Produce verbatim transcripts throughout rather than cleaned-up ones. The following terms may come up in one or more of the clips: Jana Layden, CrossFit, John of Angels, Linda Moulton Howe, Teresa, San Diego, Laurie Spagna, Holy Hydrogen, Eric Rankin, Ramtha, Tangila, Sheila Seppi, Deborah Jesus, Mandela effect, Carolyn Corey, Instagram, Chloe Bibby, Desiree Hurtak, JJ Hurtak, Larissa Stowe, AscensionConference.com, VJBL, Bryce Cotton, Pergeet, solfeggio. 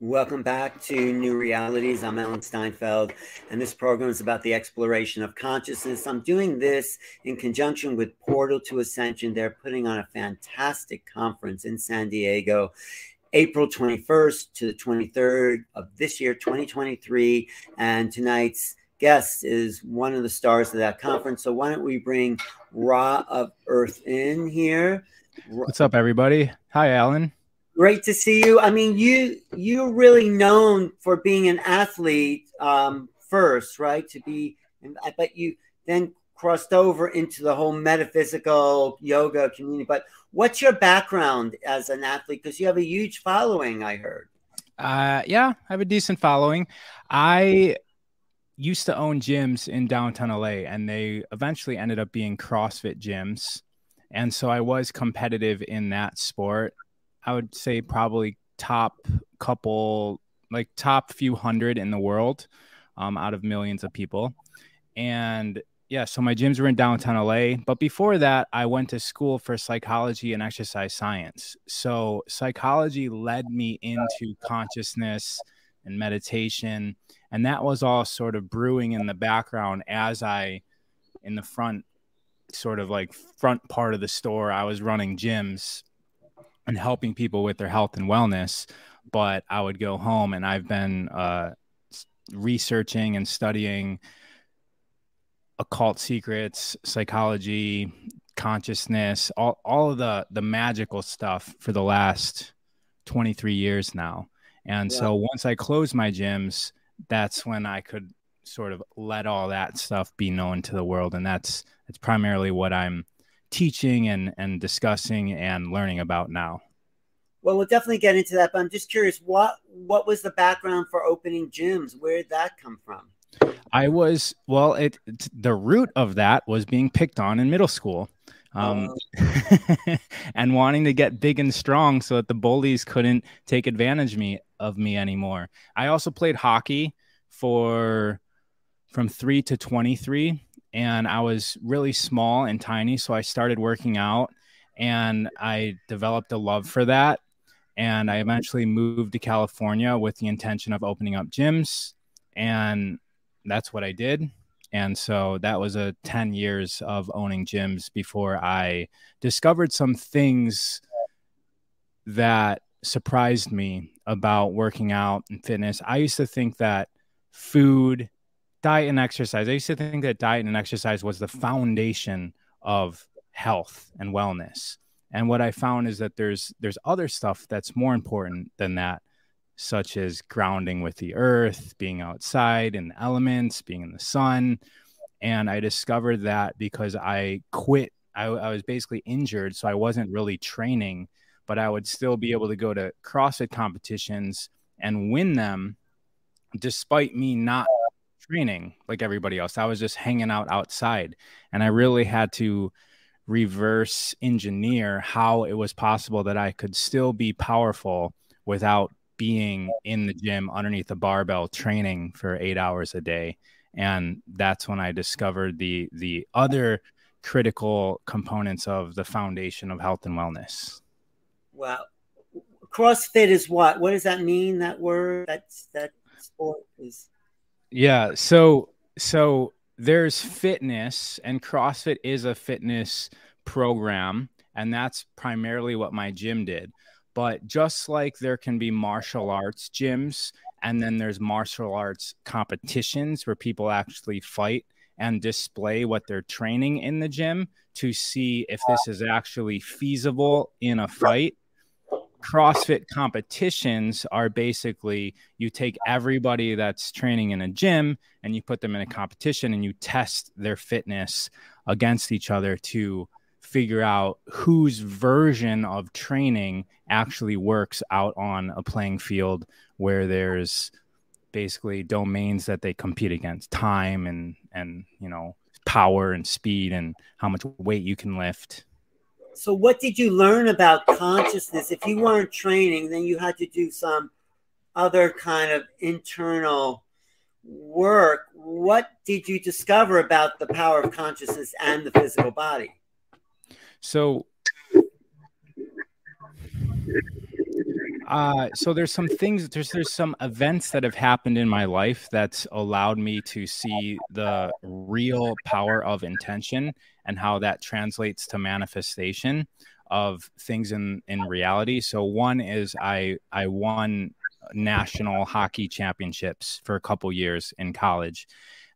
Welcome back to New Realities. I'm Alan Steinfeld, and this program is about the exploration of consciousness. I'm doing this in conjunction with Portal to Ascension. They're putting on a fantastic conference in San Diego, April twenty-first to the twenty-third of this year, twenty twenty-three. And tonight's guest is one of the stars of that conference. So why don't we bring Ra of Earth in here? What's up, everybody? Hi, Alan. Great to see you. I mean, you, you're really known for being an athlete um, first, right? To be, but you then crossed over into the whole metaphysical yoga community. But what's your background as an athlete? Because you have a huge following, I heard. Uh, yeah, I have a decent following. I used to own gyms in downtown L A, and they eventually ended up being CrossFit gyms. And so I was competitive in that sport. I would say probably top couple, like top few hundred in the world um, out of millions of people. And yeah, so my gyms were in downtown L A. But before that, I went to school for psychology and exercise science. So psychology led me into consciousness and meditation. And that was all sort of brewing in the background as I, in the front, sort of like front part of the store, I was running gyms and helping people with their health and wellness. But I would go home, and I've been uh, researching and studying occult secrets, psychology, consciousness, all, all of the, the magical stuff for the last twenty-three years now. And yeah. So once I closed my gyms, that's when I could sort of let all that stuff be known to the world. And that's, that's primarily what I'm teaching and, and discussing and learning about now. Well, we'll definitely get into that, but I'm just curious, what, what was the background for opening gyms? Where did that come from? I was, well, it, the root of that was being picked on in middle school um, oh. and wanting to get big and strong so that the bullies couldn't take advantage me, of me anymore. I also played hockey for from three to twenty-three. And I was really small and tiny, so I started working out, and I developed a love for that. And I eventually moved to California with the intention of opening up gyms, and that's what I did. And so that was a ten years of owning gyms before I discovered some things that surprised me about working out and fitness. I used to think that food, diet and exercise. I used to think that diet and exercise was the foundation of health and wellness. And what I found is that there's there's other stuff that's more important than that, such as grounding with the earth, being outside in the elements, being in the sun. And I discovered that because I quit. I, I was basically injured, so I wasn't really training, but I would still be able to go to CrossFit competitions and win them despite me not training like everybody else. I was just hanging out outside, and I really had to reverse engineer how it was possible that I could still be powerful without being in the gym underneath the barbell training for eight hours a day. And that's when I discovered the, the other critical components of the foundation of health and wellness. Wow. CrossFit is what? What does that mean? That word, that's, that sport is... Yeah. So, so there's fitness, and CrossFit is a fitness program. And that's primarily what my gym did. But just like there can be martial arts gyms, and then there's martial arts competitions where people actually fight and display what they're training in the gym to see if this is actually feasible in a fight. CrossFit competitions are basically you take everybody that's training in a gym and you put them in a competition, and you test their fitness against each other to figure out whose version of training actually works out on a playing field where there's basically domains that they compete against, time and, and, you know, power and speed and how much weight you can lift. So what did you learn about consciousness? If you weren't training, then you had to do some other kind of internal work. What did you discover about the power of consciousness and the physical body? So Uh, so there's some things, there's, there's some events that have happened in my life that's allowed me to see the real power of intention and how that translates to manifestation of things in, in reality. So one is I, I won national hockey championships for a couple years in college.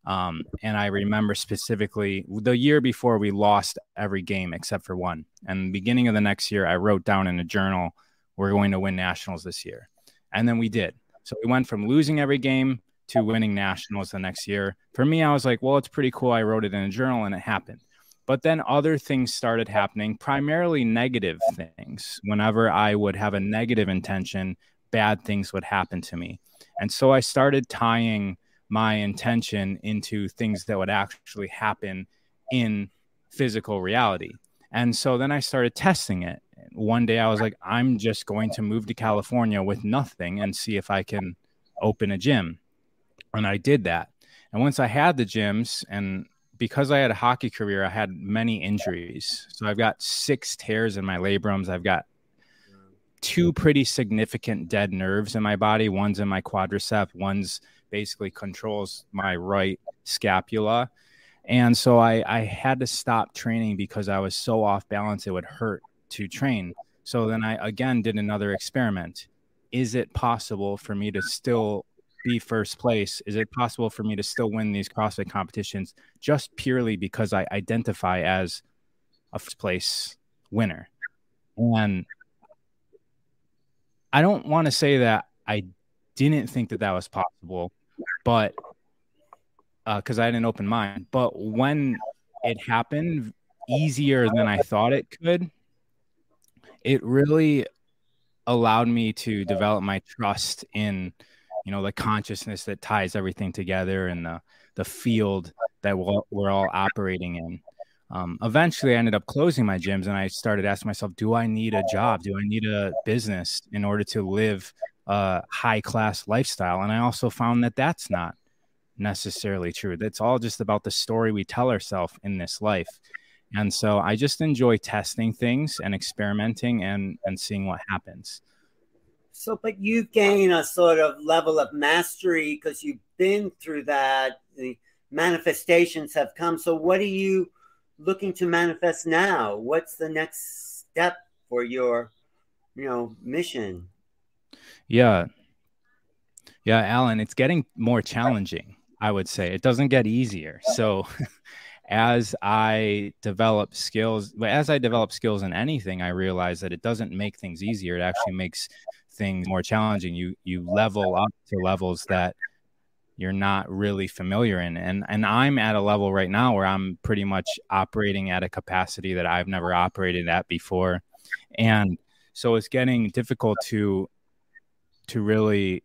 Um, and I remember specifically the year before we lost every game except for one. And beginning of the next year, I wrote down in a journal, we're going to win nationals this year. And then we did. So we went from losing every game to winning nationals the next year. For me, I was like, well, it's pretty cool. I wrote it in a journal and it happened. But then other things started happening, primarily negative things. Whenever I would have a negative intention, bad things would happen to me. And so I started tying my intention into things that would actually happen in physical reality. And so then I started testing it. One day I was like, I'm just going to move to California with nothing and see if I can open a gym. And I did that. And once I had the gyms, and because I had a hockey career, I had many injuries. So I've got six tears in my labrums. I've got two pretty significant dead nerves in my body. One's in my quadricep. One's basically controls my right scapula. And so I, I had to stop training because I was so off balance, it would hurt to train. So then I, again, did another experiment. Is it possible for me to still be first place? Is it possible for me to still win these CrossFit competitions just purely because I identify as a first place winner? And I don't want to say that I didn't think that that was possible, but because uh, I had an open mind. But when it happened, easier than I thought it could, it really allowed me to develop my trust in, you know, the consciousness that ties everything together and the, the field that we'll, we're all operating in. Um, eventually, I ended up closing my gyms, and I started asking myself, do I need a job? Do I need a business in order to live a high-class lifestyle? And I also found that that's not necessarily true. That's all just about the story we tell ourselves in this life. And so I just enjoy testing things and experimenting and, and seeing what happens. So, but you gain a sort of level of mastery because you've been through that. The manifestations have come. So what are you looking to manifest now? What's the next step for your, you know, mission? Yeah. Yeah, Alan, it's getting more challenging, I would say. It doesn't get easier. So as I develop skills, as I develop skills in anything, I realize that it doesn't make things easier. It actually makes things more challenging. You you level up to levels that you're not really familiar in. And, and I'm at a level right now where I'm pretty much operating at a capacity that I've never operated at before. And so it's getting difficult to to really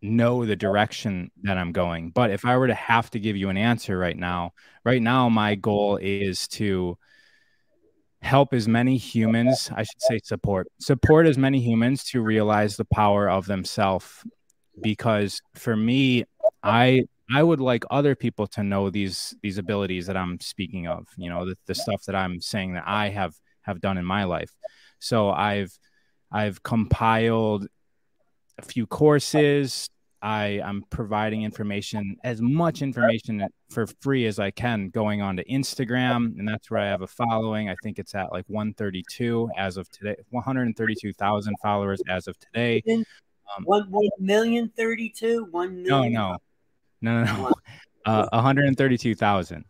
know the direction that I'm going. But if I were to have to give you an answer right now, right now, my goal is to help as many humans, I should say support, support as many humans to realize the power of themselves. Because for me, I I would like other people to know these these abilities that I'm speaking of, you know, the, the stuff that I'm saying that I have have done in my life. So I've I've compiled a few courses. I, I'm providing information, as much information for free as I can, going on to Instagram. And that's where I have a following. I think it's at like one thirty-two as of today, one hundred thirty-two thousand followers as of today. Um, one, one million thirty-two, one million. No, no, no, no, no. Uh, one hundred thirty-two thousand.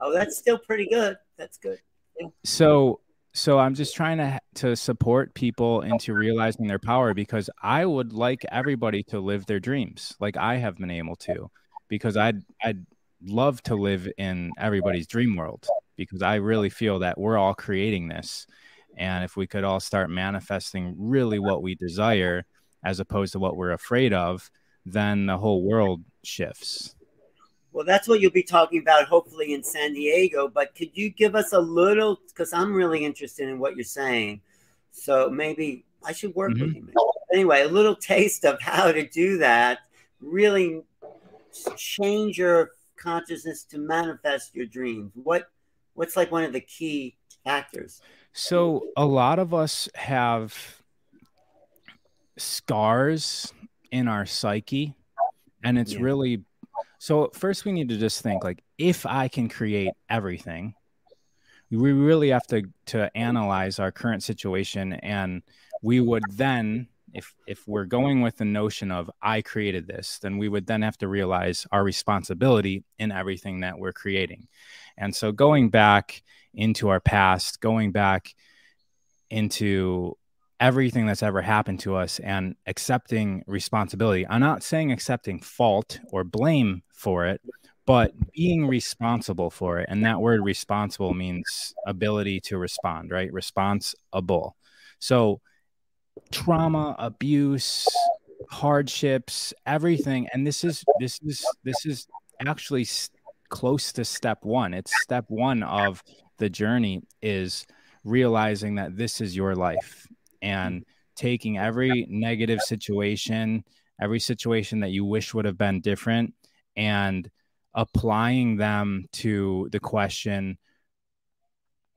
Oh, that's still pretty good. That's good. Yeah. So, so I'm just trying to to support people into realizing their power, because I would like everybody to live their dreams, like I have been able to, because I'd I'd love to live in everybody's dream world, because I really feel that we're all creating this, and if we could all start manifesting really what we desire, as opposed to what we're afraid of, then the whole world shifts. Well, that's what you'll be talking about, hopefully, in San Diego. But could you give us a little, because I'm really interested in what you're saying. So maybe I should work mm-hmm. with you. Anyway, a little taste of how to do that. Really change your consciousness to manifest your dreams. What What's like one of the key factors? So a lot of us have stars in our psyche. And it's yeah. really, so first we need to just think like, if I can create everything, we really have to, to analyze our current situation. And we would then, if, if we're going with the notion of I created this, then we would then have to realize our responsibility in everything that we're creating. And so going back into our past, going back into everything that's ever happened to us and accepting responsibility. I'm not saying accepting fault or blame for it, but being responsible for it. And that word responsible means ability to respond, right? Responsible. So trauma, abuse, hardships, everything. And this is, this is, this is actually close to step one. It's step one of the journey is realizing that this is your life and taking every negative situation, every situation that you wish would have been different and applying them to the question,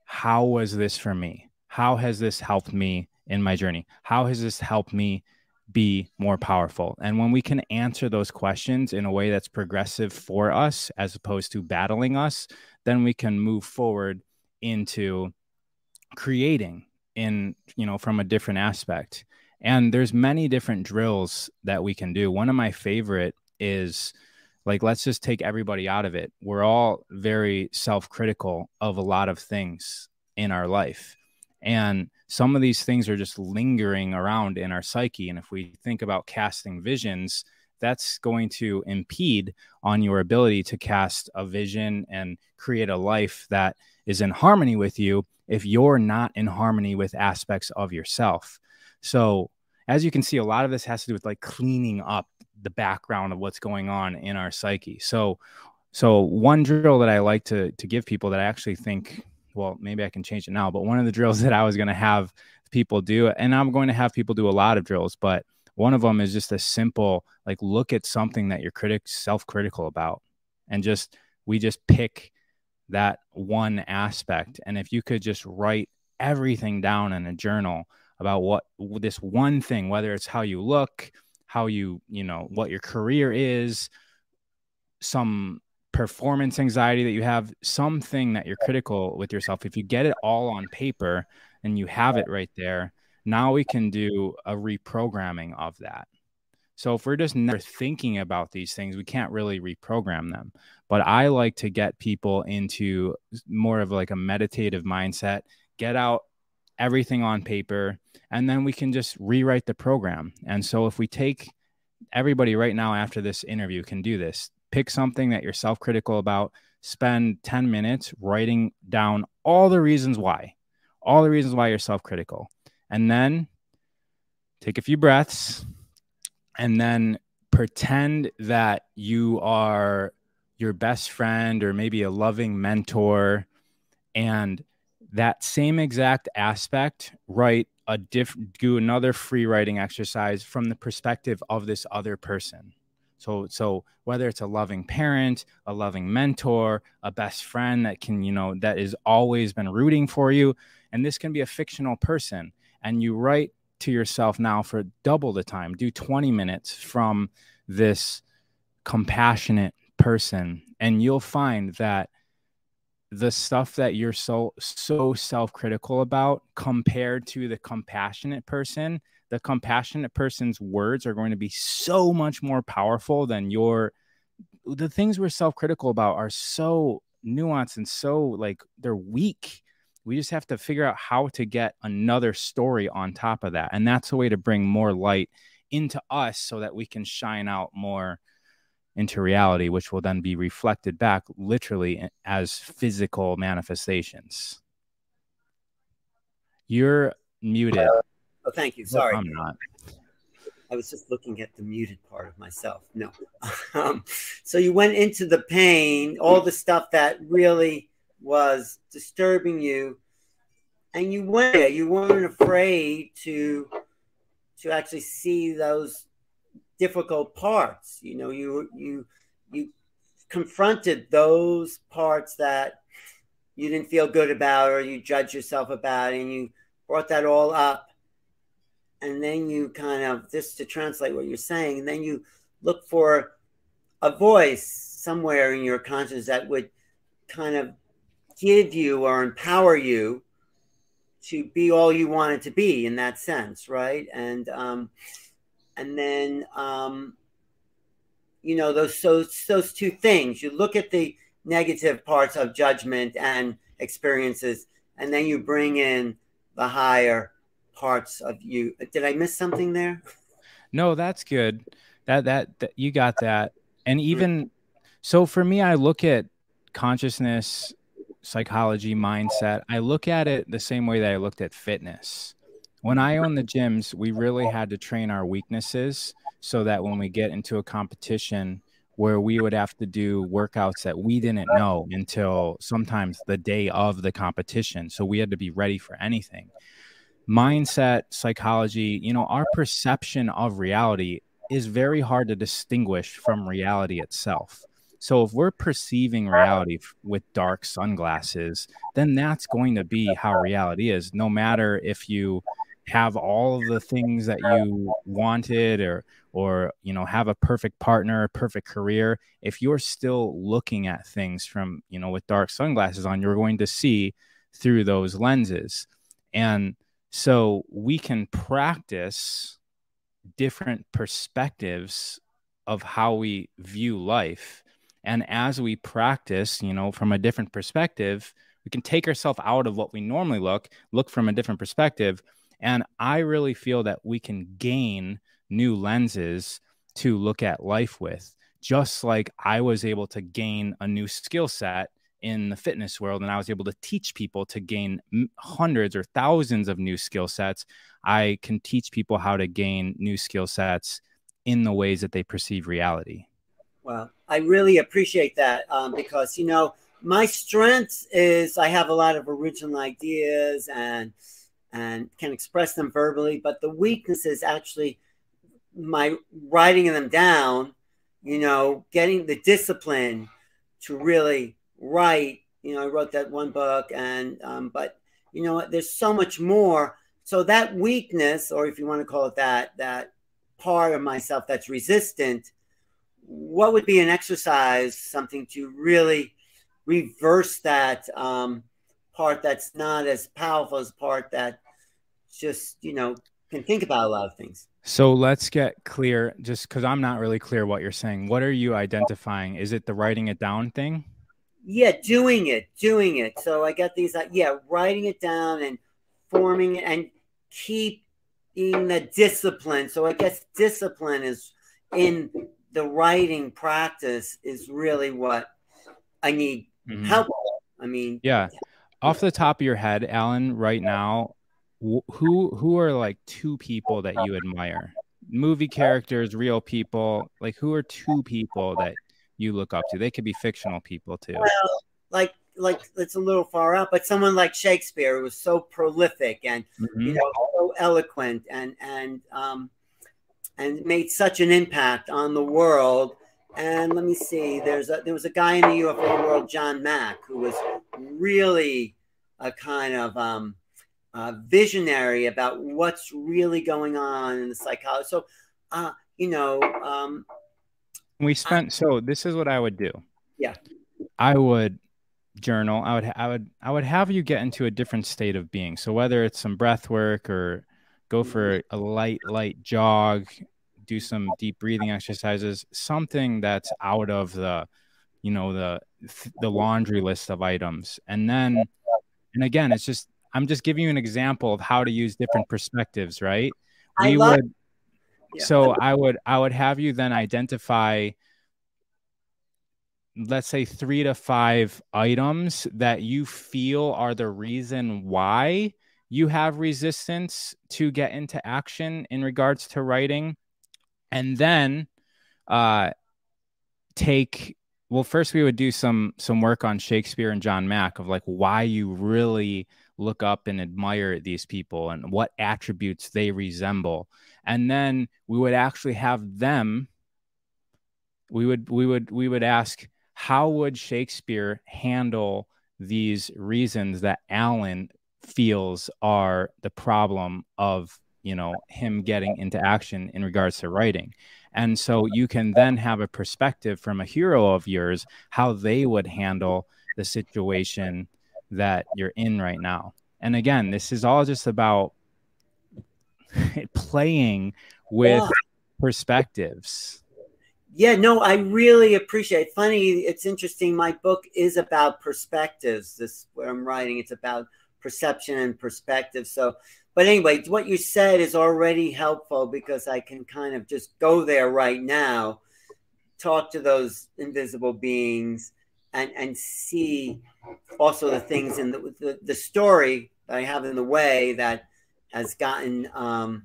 how was this for me? How has this helped me in my journey? How has this helped me be more powerful? And when we can answer those questions in a way that's progressive for us, as opposed to battling us, then we can move forward into creating in, you know, from a different aspect. And there's many different drills that we can do. One of my favorite is like, let's just take everybody out of it. We're all very self-critical of a lot of things in our life. And some of these things are just lingering around in our psyche. And if we think about casting visions, that's going to impede on your ability to cast a vision and create a life that is in harmony with you if you're not in harmony with aspects of yourself. So as you can see, a lot of this has to do with like cleaning up the background of what's going on in our psyche. So, so one drill that I like to, to give people that I actually think, well, maybe I can change it now, but one of the drills that I was going to have people do, and I'm going to have people do a lot of drills, but one of them is just a simple, like, look at something that you're critic, self-critical about. And just, we just pick that one aspect. And if you could just write everything down in a journal about what this one thing, whether it's how you look, how you, you know, what your career is, some performance anxiety that you have, something that you're critical with yourself. If you get it all on paper and you have it right there, now we can do a reprogramming of that. So if we're just never thinking about these things, we can't really reprogram them. But I like to get people into more of like a meditative mindset, get out everything on paper, and then we can just rewrite the program. And so if we take everybody right now after this interview can do this, pick something that you're self-critical about, spend ten minutes writing down all the reasons why, all the reasons why you're self-critical. And then take a few breaths. And then pretend that you are your best friend or maybe a loving mentor. And that same exact aspect, write a diff, do another free writing exercise from the perspective of this other person. So, so whether it's a loving parent, a loving mentor, a best friend that can, you know, that has always been rooting for you. And this can be a fictional person. And you write to yourself now for double the time, do twenty minutes from this compassionate person. And you'll find that the stuff that you're so, so self-critical about compared to the compassionate person, the compassionate person's words are going to be so much more powerful than your, the things we're self-critical about are so nuanced and so like they're weak. We just have to figure out how to get another story on top of that. And that's a way to bring more light into us so that we can shine out more into reality, which will then be reflected back literally as physical manifestations. You're muted. Oh, thank you. Sorry. I'm not. I was just looking at the muted part of myself. No. Um, so you went into the pain, all the stuff that really was disturbing you, and you went there. You weren't afraid to to actually see those difficult parts. You know, you you you confronted those parts that you didn't feel good about or you judged yourself about, and you brought that all up. and then you kind of, just to translate what you're saying, and then you look for a voice somewhere in your consciousness that would kind of give you or empower you to be all you wanted to be in that sense, right? And um, and then, um, you know, those, those, those two things, you look at the negative parts of judgment and experiences, and then you bring in the higher parts of you. Did I miss something there? No, that's good. That, that, that you got that. And even, so for me, I look at consciousness, psychology, mindset. I look at it the same way that I looked at fitness. When I owned the gyms, we really had to train our weaknesses so that when we get into a competition where we would have to do workouts that we didn't know until sometimes the day of the competition. So we had to be ready for anything. Mindset, psychology, you know, our perception of reality is very hard to distinguish from reality itself. So if we're perceiving reality with dark sunglasses, then that's going to be how reality is, no matter if you have all of the things that you wanted, or, or, you know, have a perfect partner, a perfect career. If you're still looking at things from, you know, with dark sunglasses on, you're going to see through those lenses. And so we can practice different perspectives of how we view life. And as we practice, you know, from a different perspective, we can take ourselves out of what we normally look, look from a different perspective. And I really feel that we can gain new lenses to look at life with, just like I was able to gain a new skill set in the fitness world. And I was able to teach people to gain hundreds or thousands of new skill sets. I can teach people how to gain new skill sets in the ways that they perceive reality. Well, I really appreciate that, um, because, you know, my strength is I have a lot of original ideas and and can express them verbally, but the weakness is actually my writing them down, you know, getting the discipline to really write. You know, I wrote that one book, and um, but, you know, there's so much more. So that weakness, or if you want to call it that, that part of myself that's resistant, what would be an exercise, something to really reverse that um, part that's not as powerful as part that just, you know, can think about a lot of things. So let's get clear, just because I'm not really clear what you're saying. What are you identifying? Is it the writing it down thing? Yeah, doing it, doing it. So I got these, yeah, writing it down and forming it and keeping the discipline. So I guess discipline is in the writing practice is really what I need mm-hmm. help with. I mean, yeah. yeah. Off the top of your head, Alan, right now, who who are like two people that you admire? Movie characters, real people. Like, who are two people that you look up to? They could be fictional people too. Well, like like it's a little far out, but someone like Shakespeare, who was so prolific and mm-hmm. you know, so eloquent and and um and made such an impact on the world. And let me see, there's a, there was a guy in the U F O world, John Mack, who was really a kind of um, uh, visionary about what's really going on in the psychology. So, uh, you know. Um, we spent, I, so this is what I would do. Yeah. I would journal. I would, I would, I would have you get into a different state of being. So whether it's some breath work or go for a light, light jog, do some deep breathing exercises, something that's out of the, you know, the, the laundry list of items. And then, and again, it's just, I'm just giving you an example of how to use different perspectives, right? We I love, would, yeah. So I would, I would have you then identify, let's say three to five items that you feel are the reason why you have resistance to get into action in regards to writing. And then uh, take, well, first we would do some some work on Shakespeare and John Mack of like why you really look up and admire these people and what attributes they resemble. And then we would actually have them, we would, we would, we would ask, how would Shakespeare handle these reasons that Alan feels are the problem of you know, him getting into action in regards to writing. And so you can then have a perspective from a hero of yours, how they would handle the situation that you're in right now. And again, this is all just about playing with yeah. perspectives. Yeah, no, I really appreciate it. Funny, it's interesting. My book is about perspectives. This where I'm writing, it's about perception and perspective. So, but anyway, what you said is already helpful because I can kind of just go there right now, talk to those invisible beings, and and see also the things in the the, the story that I have in the way that has gotten, um,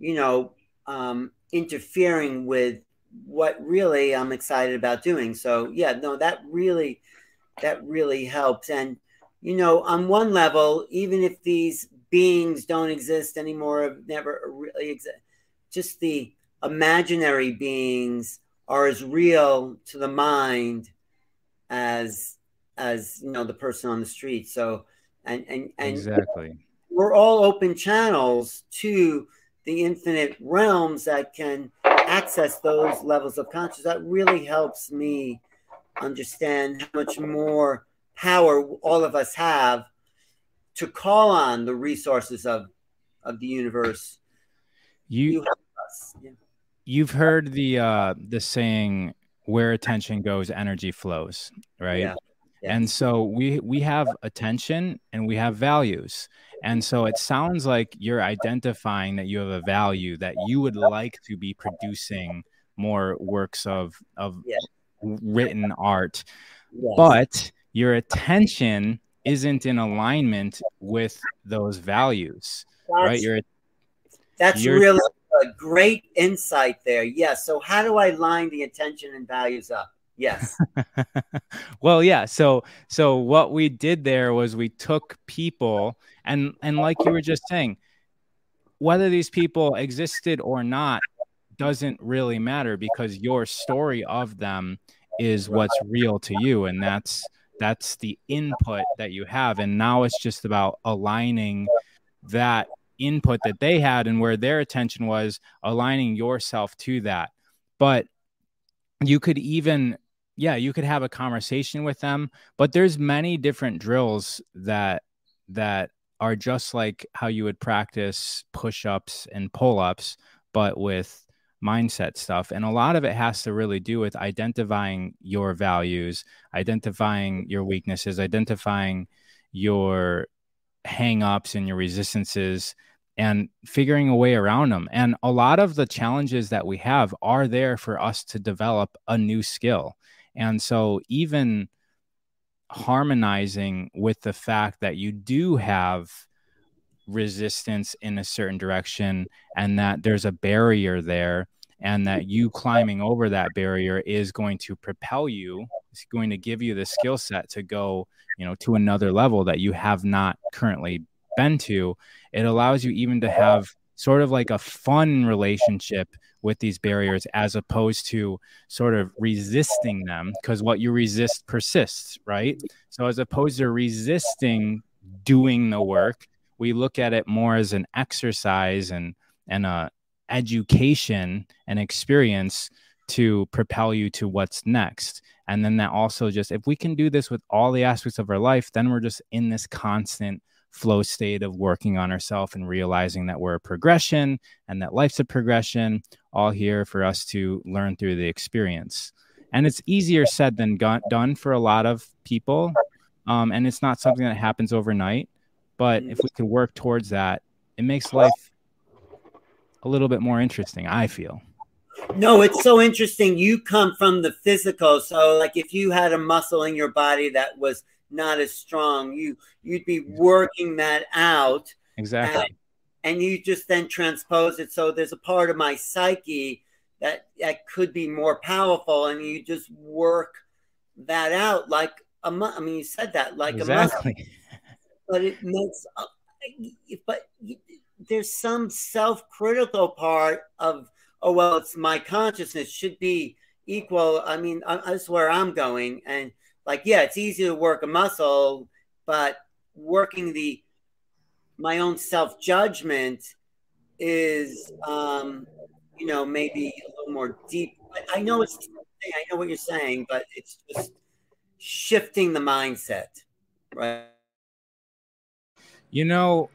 you know, um, interfering with what really I'm excited about doing. So yeah, no, that really, that really helps. And, you know, on one level, even if these beings don't exist anymore, have never really exist, just the imaginary beings are as real to the mind as, as, you know, the person on the street. So, and, and, and exactly. We're all open channels to the infinite realms that can access those levels of consciousness. That really helps me understand how much more power all of us have to call on the resources of, of the universe. You, you help us. Yeah. You've heard the, uh, the saying, where attention goes, energy flows, right? Yeah. Yeah. And so we, we have attention and we have values. And so it sounds like you're identifying that you have a value that you would like to be producing more works of, of yes. written art, yes. but your attention isn't in alignment with those values, that's, right? You're, that's you're, really a great insight there. Yes. Yeah, so how do I line the attention and values up? Yes. Well, yeah. So, so what we did there was we took people and, and like you were just saying, whether these people existed or not doesn't really matter because your story of them is what's real to you. And that's, that's the input that you have. And now it's just about aligning that input that they had and where their attention was, aligning yourself to that. But you could even, yeah, you could have a conversation with them, but there's many different drills that that are just like how you would practice push-ups and pull-ups, but with mindset stuff. And a lot of it has to really do with identifying your values, identifying your weaknesses, identifying your hang-ups and your resistances, and figuring a way around them. And a lot of the challenges that we have are there for us to develop a new skill. And so even harmonizing with the fact that you do have resistance in a certain direction and that there's a barrier there and that you climbing over that barrier is going to propel you, it's going to give you the skill set to go, you know, to another level that you have not currently been to. It allows you even to have sort of like a fun relationship with these barriers as opposed to sort of resisting them, because what you resist persists, right? So as opposed to resisting doing the work, we look at it more as an exercise and and a education and experience to propel you to what's next. And then that also just, if we can do this with all the aspects of our life, then we're just in this constant flow state of working on ourselves and realizing that we're a progression and that life's a progression, all here for us to learn through the experience. And it's easier said than done for a lot of people. Um, and it's not something that happens overnight, but if we could work towards that, it makes life a little bit more interesting, I feel. No, it's so interesting. You come from the physical. So like if you had a muscle in your body that was not as strong, you you'd be working that out, exactly, and, and you just then transpose it. So there's a part of my psyche that that could be more powerful, and you just work that out like a mu I mean, you said that like exactly. a muscle, but it makes up. But there's some self-critical part of, oh well, it's my consciousness should be equal. I mean, that's where I'm going. And like, yeah, it's easy to work a muscle, but working the my own self-judgment is, um, you know, maybe a little more deep. I know it's, I know what you're saying, but it's just shifting the mindset, right? You know,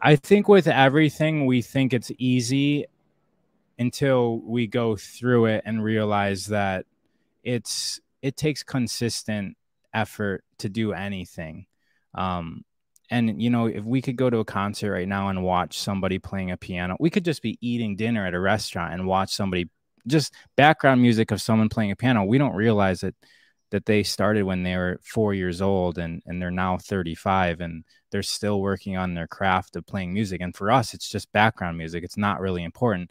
I think with everything, we think it's easy until we go through it and realize that it's, it takes consistent effort to do anything. Um, and, you know, if we could go to a concert right now and watch somebody playing a piano, we could just be eating dinner at a restaurant and watch somebody, just background music of someone playing a piano. We don't realize that, that they started when they were four years old and, and they're now thirty-five and they're still working on their craft of playing music. And for us, it's just background music. It's not really important.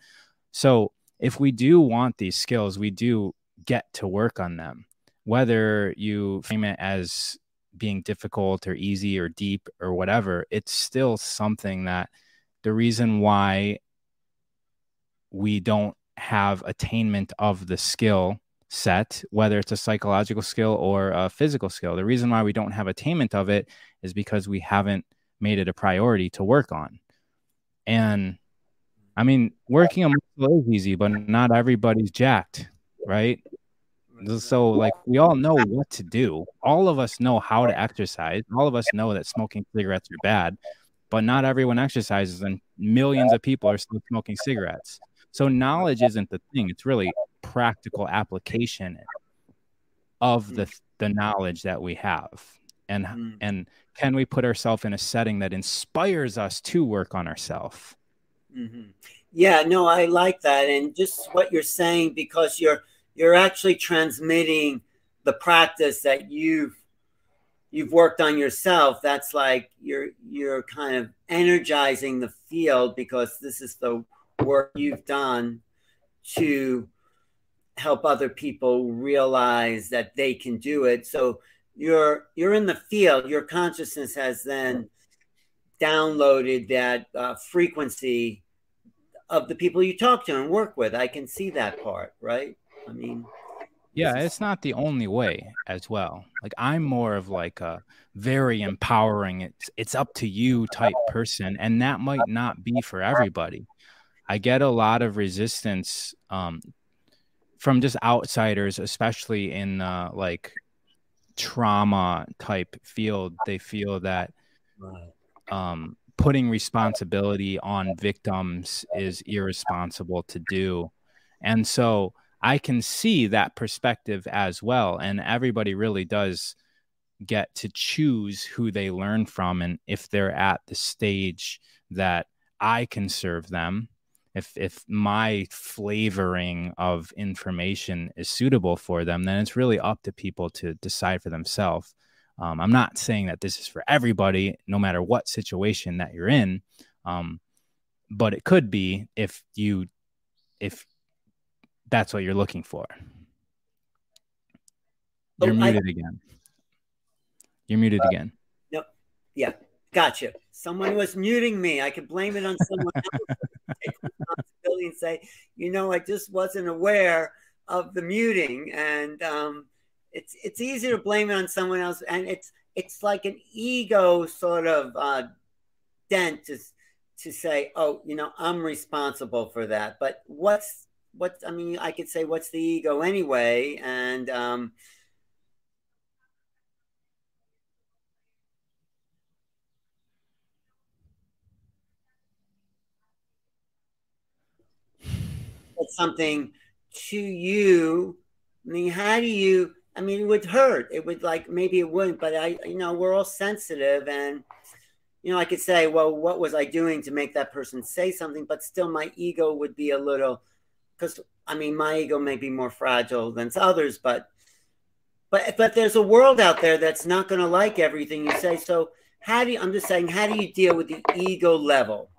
So if we do want these skills, we do get to work on them, whether you frame it as being difficult or easy or deep or whatever. It's still something that the reason why we don't have attainment of the skill set, whether it's a psychological skill or a physical skill, the reason why we don't have attainment of it is because we haven't made it a priority to work on. And I mean, working a muscle is easy, but not everybody's jacked, right? So like, we all know what to do. All of us know how to exercise. All of us know that smoking cigarettes are bad, but not everyone exercises, and millions of people are still smoking cigarettes. So knowledge isn't the thing. It's really practical application of the, the knowledge that we have. And, mm. and can we put ourselves in a setting that inspires us to work on ourselves? Mm-hmm. Yeah, no, I like that. And just what you're saying, because you're, you're actually transmitting the practice that you've, you've worked on yourself. That's like, you're, you're kind of energizing the field, because this is the work you've done to help other people realize that they can do it. So you're, you're in the field, your consciousness has then downloaded that uh, frequency of the people you talk to and work with. I can see that part, right? I mean, yeah, it's not the only way as well. Like, I'm more of like a very empowering, it's, it's up to you type person. And that might not be for everybody. I get a lot of resistance um, from just outsiders, especially in uh, like trauma type field. They feel that um, putting responsibility on victims is irresponsible to do. And so I can see that perspective as well. And everybody really does get to choose who they learn from. And if they're at the stage that I can serve them, if, if my flavoring of information is suitable for them, then it's really up to people to decide for themselves. Um, I'm not saying that this is for everybody, no matter what situation that you're in. Um, but it could be if you, if, that's what you're looking for. You're oh, muted I, again. You're muted uh, again. No, yeah, gotcha. Someone was muting me. I could blame it on someone else. Take responsibility and say, you know, I just wasn't aware of the muting, and um, it's it's easy to blame it on someone else, and it's it's like an ego sort of uh, dent to to say, oh, you know, I'm responsible for that. But what's What I mean, I could say, what's the ego anyway? And um, it's something to you. I mean, how do you? I mean, it would hurt. It would like maybe it wouldn't, but I, you know, we're all sensitive, and you know, I could say, well, what was I doing to make that person say something? But still, my ego would be a little. Because I mean, my ego may be more fragile than others, but but but there's a world out there that's not going to like everything you say. So how do you? I'm just saying, how do you deal with the ego level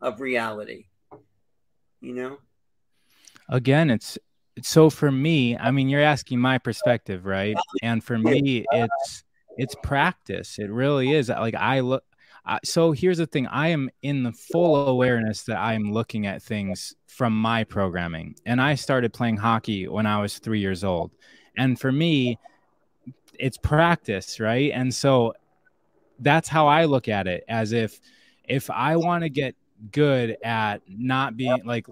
of reality? You know. Again, it's so for me. I mean, you're asking my perspective, right? And for me, it's it's practice. It really is. Like I look. Uh, so here's the thing. I am in the full awareness that I'm looking at things from my programming. And I started playing hockey when I was three years old. And for me, it's practice, right? And so that's how I look at it, as if, if I want to get good at not being like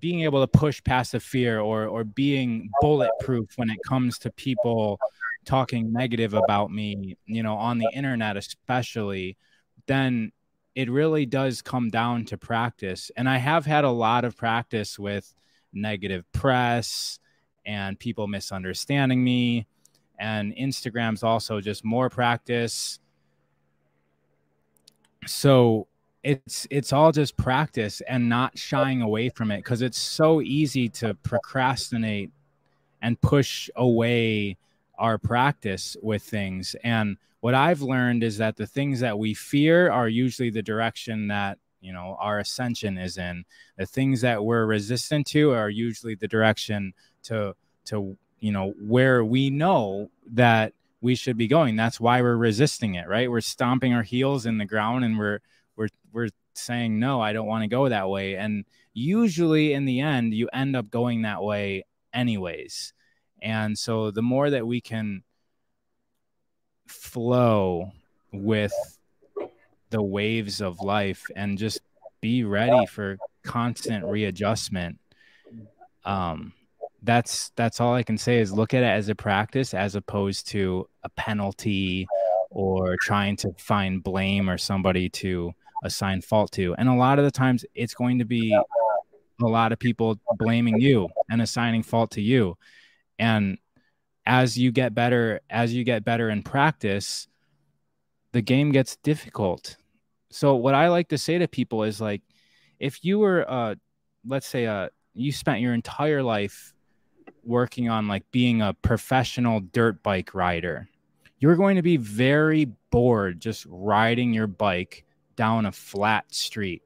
being able to push past the fear, or, or being bulletproof when it comes to people talking negative about me, you know, on the internet, especially, then it really does come down to practice. And I have had a lot of practice with negative press and people misunderstanding me, and Instagram's also just more practice. So it's, it's all just practice and not shying away from it, because it's so easy to procrastinate and push away our practice with things. And what I've learned is that the things that we fear are usually the direction that, you know, our ascension is in. The things that we're resistant to are usually the direction to, to, you know, where we know that we should be going. That's why we're resisting it, right? We're stomping our heels in the ground, and we're, we're, we're saying, no, I don't want to go that way. And usually in the end, you end up going that way anyways. And so the more that we can flow with the waves of life and just be ready for constant readjustment, um, that's, that's all I can say, is look at it as a practice, as opposed to a penalty or trying to find blame or somebody to assign fault to. And a lot of the times it's going to be a lot of people blaming you and assigning fault to you. And as you get better, as you get better in practice, the game gets difficult. So what I like to say to people is, like, if you were, uh, let's say, uh, you spent your entire life working on, like, being a professional dirt bike rider, you're going to be very bored just riding your bike down a flat street.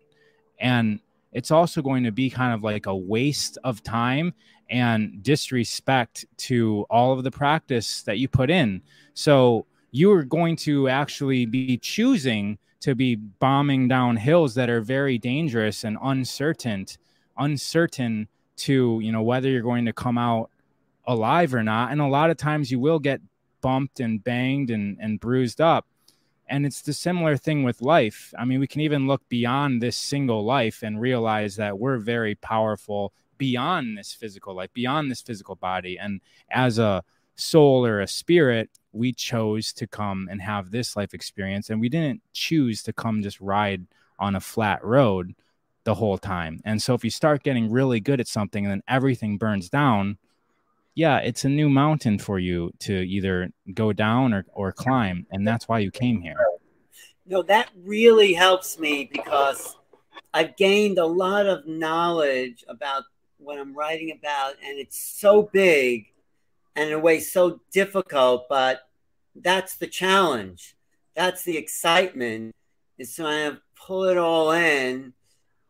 And it's also going to be kind of like a waste of time and disrespect to all of the practice that you put in. So you are going to actually be choosing to be bombing down hills that are very dangerous and uncertain, uncertain to, you know, whether you're going to come out alive or not. And a lot of times you will get bumped and banged and, and bruised up. And it's the similar thing with life. I mean, we can even look beyond this single life and realize that we're very powerful beyond this physical life, beyond this physical body. And as a soul or a spirit, we chose to come and have this life experience. And we didn't choose to come just ride on a flat road the whole time. And so if you start getting really good at something and then everything burns down, yeah, it's a new mountain for you to either go down or, or climb. And that's why you came here. No, that really helps me, because I've gained a lot of knowledge about what I'm writing about. And it's so big and in a way so difficult, but that's the challenge. That's the excitement, is to kind of pull it all in,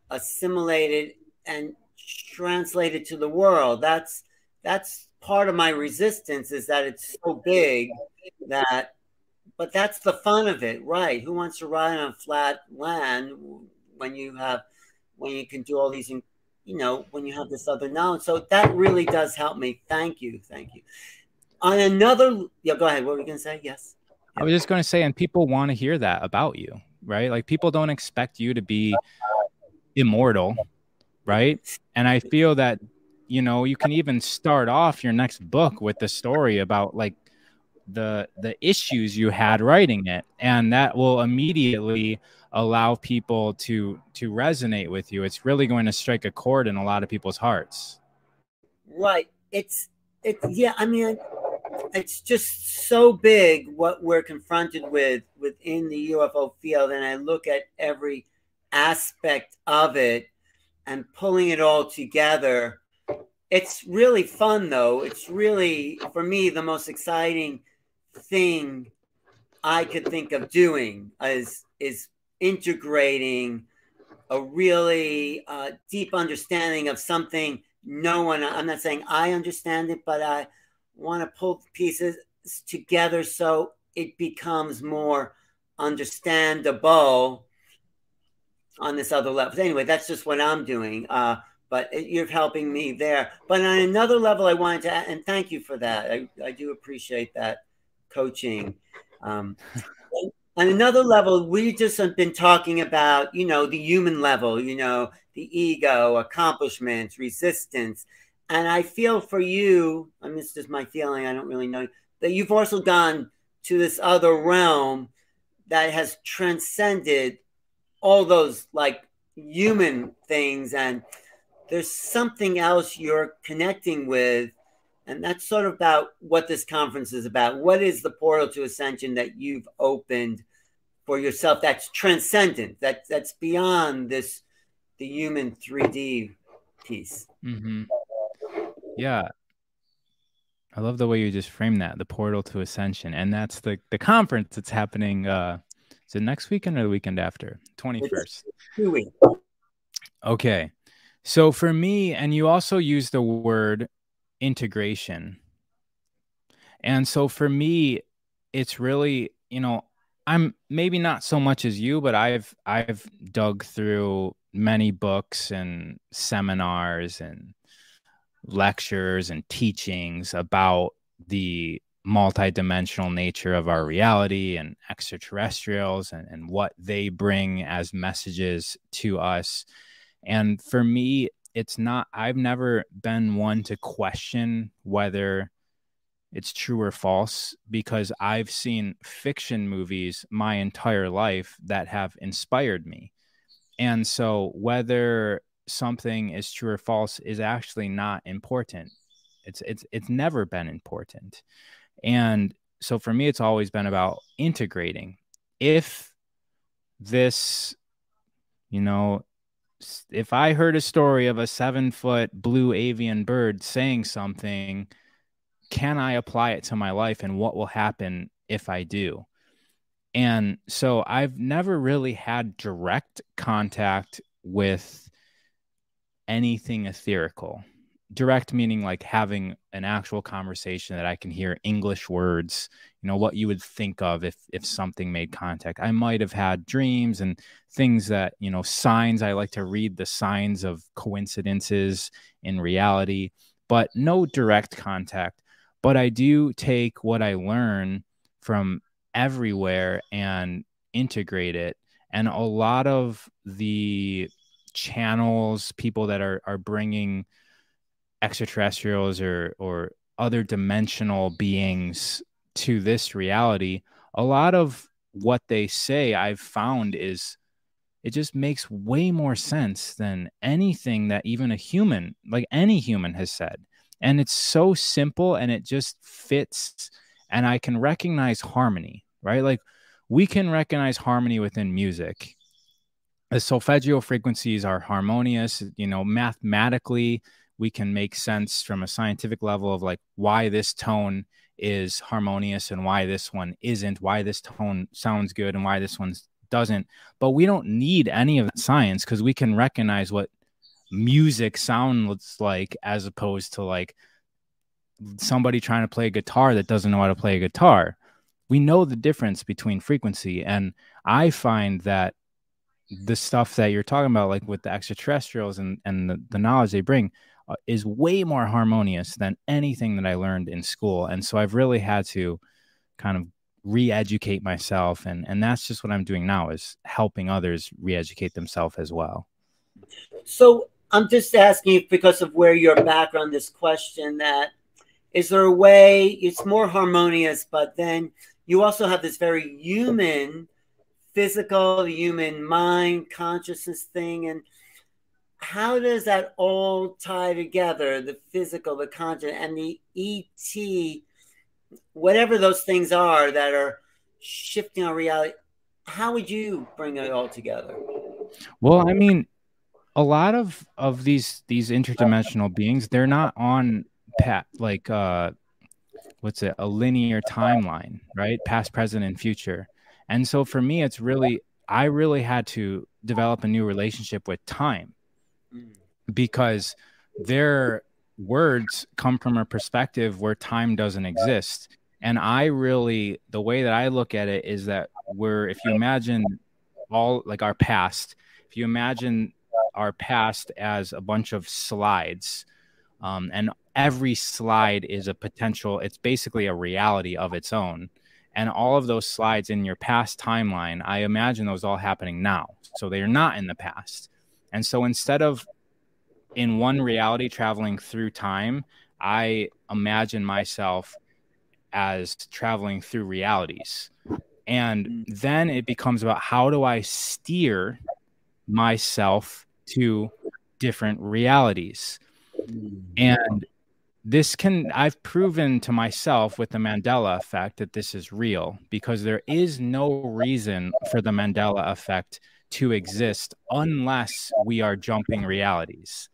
assimilate it, and translate it to the world. That's, that's part of my resistance, is that it's so big that, but that's the fun of it, right? Who wants to ride on flat land when you have, when you can do all these, you know, when you have this other knowledge? So that really does help me. Thank you. Thank you. On another, yeah, go ahead. What were you going to say? Yes. I was just going to say, and people want to hear that about you, right? Like, people don't expect you to be immortal, right? And I feel that, you know, you can even start off your next book with the story about, like, the the issues you had writing it, and that will immediately allow people to to resonate with you. It's really going to strike a chord in a lot of people's hearts. Right. It's it's yeah, I mean, it's just so big what we're confronted with within the U F O field, and I look at every aspect of it and pulling it all together. It's really fun, though. It's really, for me, the most exciting thing I could think of doing is is integrating a really uh, deep understanding of something no one, I'm not saying I understand it, but I want to pull pieces together so it becomes more understandable on this other level. But anyway, that's just what I'm doing. Uh, but it, you're helping me there. But on another level, I wanted to, and thank you for that. I, I do appreciate that coaching. Um, on another level, we just have been talking about, you know, the human level, you know, the ego, accomplishments, resistance. And I feel for you, and this is my feeling, I don't really know, that you've also gone to this other realm that has transcended all those like human things. And there's something else you're connecting with. And that's sort of about what this conference is about. What is the portal to ascension that you've opened for yourself that's transcendent, that, that's beyond this, the human three D piece? Mm-hmm. Yeah. I love the way you just framed that, the portal to ascension. And that's the, the conference that's happening. Uh, is it next weekend or the weekend after? twenty-first. Two weeks. Okay. So for me, and you also use the word integration. And so for me, it's really, you know, I'm maybe not so much as you, but I've, I've dug through many books and seminars and lectures and teachings about the multidimensional nature of our reality and extraterrestrials and, and what they bring as messages to us. And for me, it's not, I've never been one to question whether it's true or false, because I've seen fiction movies my entire life that have inspired me. And so whether something is true or false is actually not important. It's, it's, it's never been important. And so for me, it's always been about integrating. If this, you know, if I heard a story of a seven foot blue avian bird saying something, can I apply it to my life, and what will happen if I do? And so I've never really had direct contact with anything etherical. Direct meaning like having an actual conversation that I can hear English words, you know, what you would think of if, if something made contact. I might have had dreams and things that, you know, signs. I like to read the signs of coincidences in reality, but no direct contact. But I do take what I learn from everywhere and integrate it. And a lot of the channels, people that are, are bringing extraterrestrials or or other dimensional beings to this reality, a lot of what they say, I've found, is it just makes way more sense than anything that even a human, like any human, has said. And it's so simple, and it just fits. And I can recognize harmony, right? Like we can recognize harmony within music. The solfeggio frequencies are harmonious, you know, mathematically. We can make sense from a scientific level of like why this tone is harmonious and why this one isn't, why this tone sounds good and why this one doesn't. But we don't need any of that science, because we can recognize what music sounds like, as opposed to like somebody trying to play a guitar that doesn't know how to play a guitar. We know the difference between frequency. And I find that the stuff that you're talking about, like with the extraterrestrials and, and the, the knowledge they bring, is way more harmonious than anything that I learned in school. And so I've really had to kind of re-educate myself. And, and that's just what I'm doing now, is helping others re-educate themselves as well. So I'm just asking, because of where your background, this question, that is there a way it's more harmonious, but then you also have this very human, physical, the human mind, consciousness thing, and how does that all tie together, the physical, the conscious, and the E T, whatever those things are that are shifting our reality? How would you bring it all together? Well, I mean, a lot of, of these, these interdimensional beings, they're not on pat, like, uh, what's it, a linear timeline, right? Past, present, and future. And so for me, it's really, I really had to develop a new relationship with time, because their words come from a perspective where time doesn't exist. And I really, the way that I look at it is that we're, if you imagine all like our past, if you imagine our past as a bunch of slides, um, and every slide is a potential, it's basically a reality of its own. And all of those slides in your past timeline, I imagine those all happening now. So they are not in the past. And so instead of in one reality traveling through time, I imagine myself as traveling through realities. And then it becomes about, how do I steer myself to different realities? And this can, I've proven to myself with the Mandela effect that this is real, because there is no reason for the Mandela effect to exist unless we are jumping realities.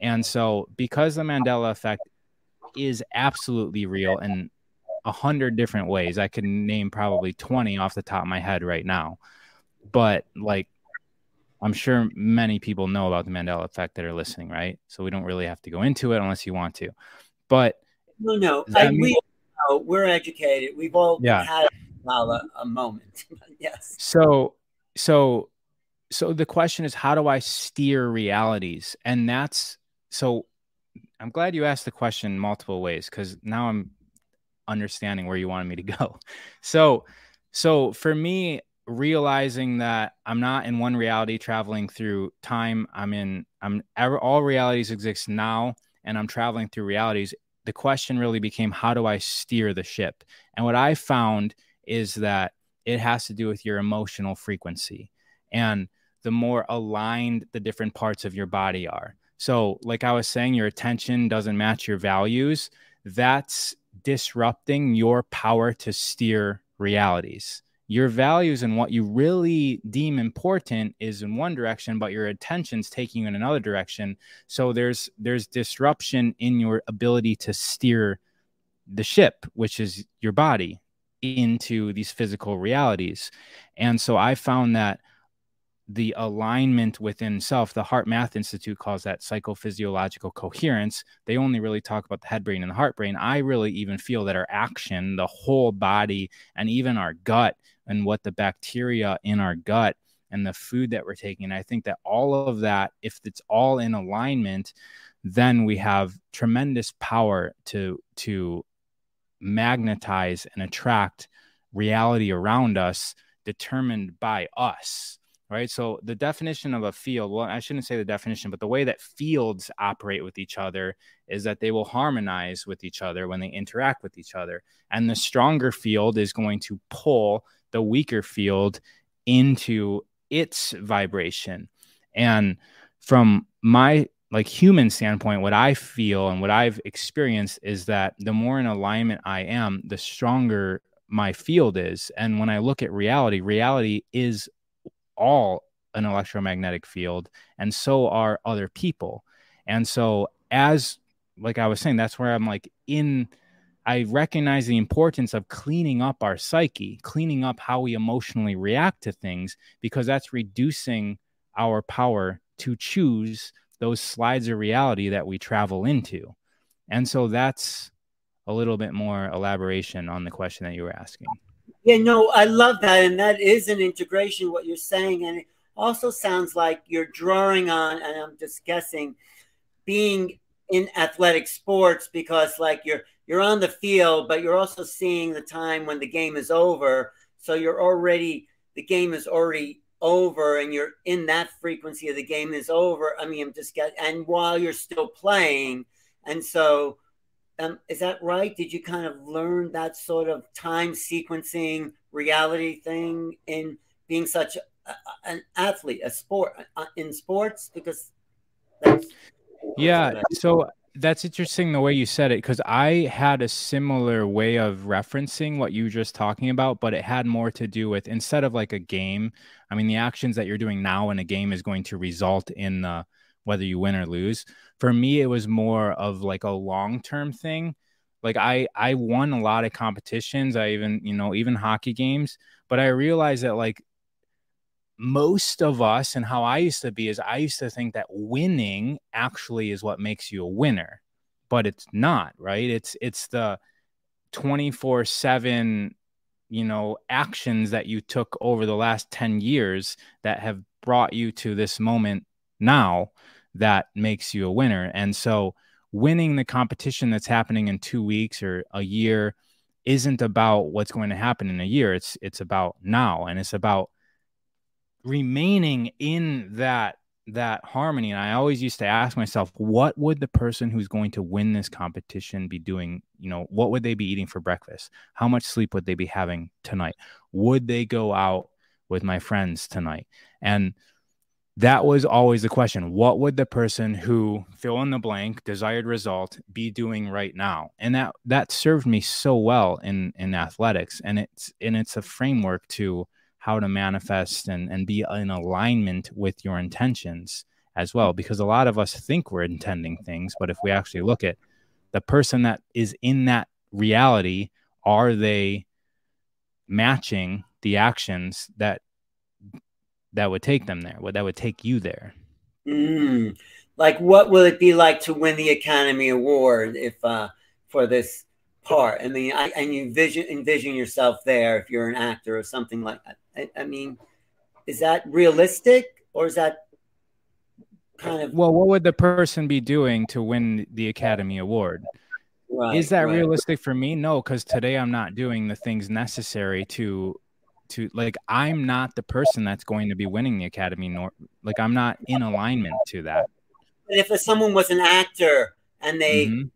And so because the Mandela effect is absolutely real in a hundred different ways, I can name probably twenty off the top of my head right now, but like, I'm sure many people know about the Mandela effect that are listening, right? So we don't really have to go into it unless you want to. But no, no, I, mean, we know, we're educated. We've all yeah. had a, a moment. Yes. So, so, so the question is, how do I steer realities? And that's so. I'm glad you asked the question multiple ways, because now I'm understanding where you wanted me to go. So, so for me, realizing that I'm not in one reality traveling through time, I'm in, I'm all realities exist now, and I'm traveling through realities. The question really became, how do I steer the ship? And what I found is that it has to do with your emotional frequency, and the more aligned the different parts of your body are. So like I was saying, your attention doesn't match your values. That's disrupting your power to steer realities. Your values and what you really deem important is in one direction, but your attention's taking you in another direction. So there's there's disruption in your ability to steer the ship, which is your body, into these physical realities. And so I found that the alignment within self, the HeartMath Institute calls that psychophysiological coherence. They only really talk about the head brain and the heart brain. I really even feel that our action, the whole body, and even our gut, and what the bacteria in our gut and the food that we're taking, I think that all of that, if it's all in alignment, then we have tremendous power to to magnetize and attract reality around us, determined by us. Right. So the definition of a field, well, I shouldn't say the definition, but the way that fields operate with each other is that they will harmonize with each other when they interact with each other. And the stronger field is going to pull the weaker field into its vibration. And from my like human standpoint, what I feel and what I've experienced is that the more in alignment I am, the stronger my field is. And when I look at reality, reality is all an electromagnetic field, and so are other people. And so, as like I was saying, that's where I'm like in, I recognize the importance of cleaning up our psyche, cleaning up how we emotionally react to things, because that's reducing our power to choose those slides of reality that we travel into. And so that's a little bit more elaboration on the question that you were asking. Yeah, no, I love that. And that is an integration, what you're saying. And it also sounds like you're drawing on, and I'm just guessing, being in athletic sports, because like you're you're on the field, but you're also seeing the time when the game is over. So you're already, the game is already over, and you're in that frequency of the game is over. I mean, I'm just guessing, and while you're still playing. And so Um, is that right? Did you kind of learn that sort of time sequencing reality thing in being such a, an athlete, a sport uh, in sports? Because that's, yeah, that. So that's interesting the way you said it, because I had a similar way of referencing what you were just talking about, but it had more to do with, instead of like a game, I mean, the actions that you're doing now in a game is going to result in the uh, whether you win or lose. For me, it was more of like a long-term thing. Like I, I won a lot of competitions. I even, you know, even hockey games, but I realized that like most of us, and how I used to be, is I used to think that winning actually is what makes you a winner, but it's not, right? It's, it's the twenty-four seven, you know, actions that you took over the last ten years that have brought you to this moment now that makes you a winner. And so winning the competition that's happening in two weeks or a year isn't about what's going to happen in a year. It's, it's about now. And it's about remaining in that, that harmony. And I always used to ask myself, what would the person who's going to win this competition be doing? You know, what would they be eating for breakfast? How much sleep would they be having tonight? Would they go out with my friends tonight? And that was always the question. What would the person who, fill in the blank, desired result, be doing right now? And that, that served me so well in, in athletics. And it's, and it's a framework to how to manifest and, and be in alignment with your intentions as well. Because a lot of us think we're intending things, but if we actually look at the person that is in that reality, are they matching the actions that that would take them there? What that would take you there? Mm. Like, what will it be like to win the Academy Award if uh, for this part? I mean, I, and you envision envision yourself there if you're an actor or something like that. I, I mean, is that realistic, or is that kind of... Well, what would the person be doing to win the Academy Award? Right, is that right. realistic for me? No, because today I'm not doing the things necessary to, to like, I'm not the person that's going to be winning the Academy. Nor, like, I'm not in alignment to that. But if someone was an actor and they, mm-hmm.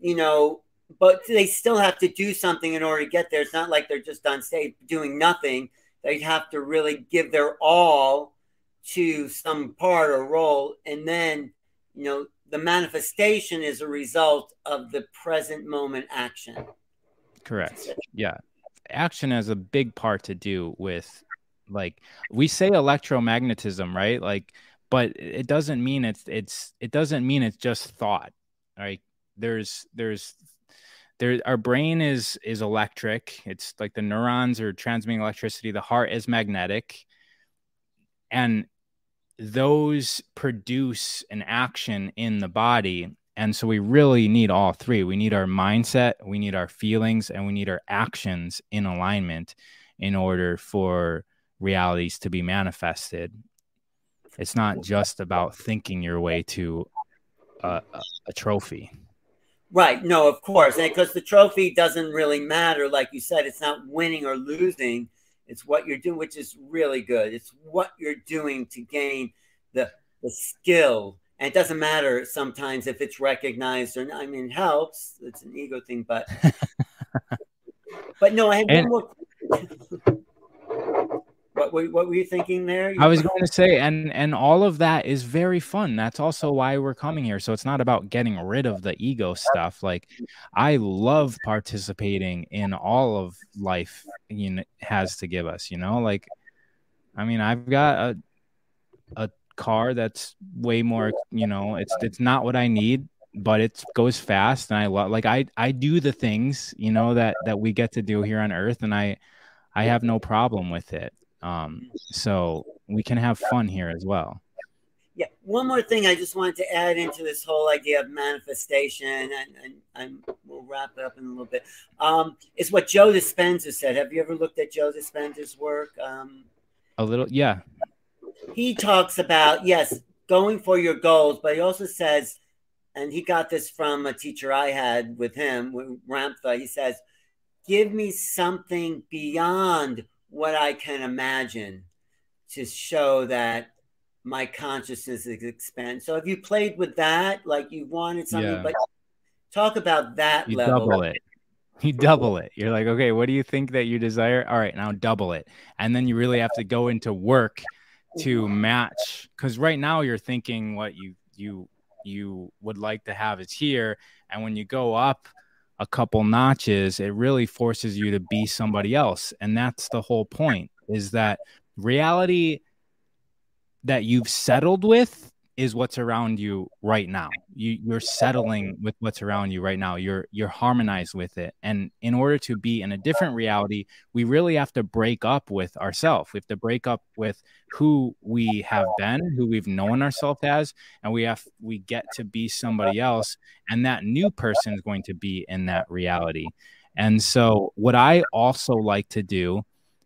you know, but they still have to do something in order to get there. It's not like they're just on stage doing nothing. They have to really give their all to some part or role. And then, you know, the manifestation is a result of the present moment action. Correct. Yeah. Action has a big part to do with, like, we say electromagnetism, right? Like, but it doesn't mean it's, it's, it doesn't mean it's just thought, right? There's, there's, There, our brain is is electric. It's like the neurons are transmitting electricity. The heart is magnetic. And those produce an action in the body. And so we really need all three. We need our mindset, we need our feelings, and we need our actions in alignment in order for realities to be manifested. It's not just about thinking your way to a, a, a trophy. Right. No, of course. And because the trophy doesn't really matter. Like you said, it's not winning or losing. It's what you're doing, which is really good. It's what you're doing to gain the, the skill. And it doesn't matter sometimes if it's recognized or not. I mean, it helps. It's an ego thing. But but no, I have and- one more What were, what were you thinking there? You I was going to say, and and all of that is very fun. That's also why we're coming here. So it's not about getting rid of the ego stuff. Like, I love participating in all of life you know, has to give us, you know, like, I mean, I've got a, a car that's way more, you know, it's, it's not what I need, but it goes fast. And I love, like, I, I do the things, you know, that, that we get to do here on earth. And I, I have no problem with it. Um, so we can have fun here as well. Yeah. One more thing I just wanted to add into this whole idea of manifestation, and, and, and we'll wrap it up in a little bit, um, is what Joe Dispenza said. Have you ever looked at Joe Dispenza's work? Um, a little, yeah. He talks about, yes, going for your goals, but he also says, and he got this from a teacher I had with him, Ramtha, he says, give me something beyond what I can imagine to show that my consciousness is expanding. So have you played with that? Like, you wanted something, yeah. but talk about that you level. Double it. You double it. You're like, okay, what do you think that you desire? All right, now double it. And then you really have to go into work to match. Cause right now you're thinking what you, you, you would like to have is here. And when you go up a couple notches, it really forces you to be somebody else. And that's the whole point, is that reality that you've settled with is what's around you right now. You, you're settling with what's around you right now. You're, you're harmonized with it. And in order to be in a different reality, we really have to break up with ourselves. We have to break up with who we have been, who we've known ourselves as, and we have, we get to be somebody else. And that new person is going to be in that reality. And so what I also like to do,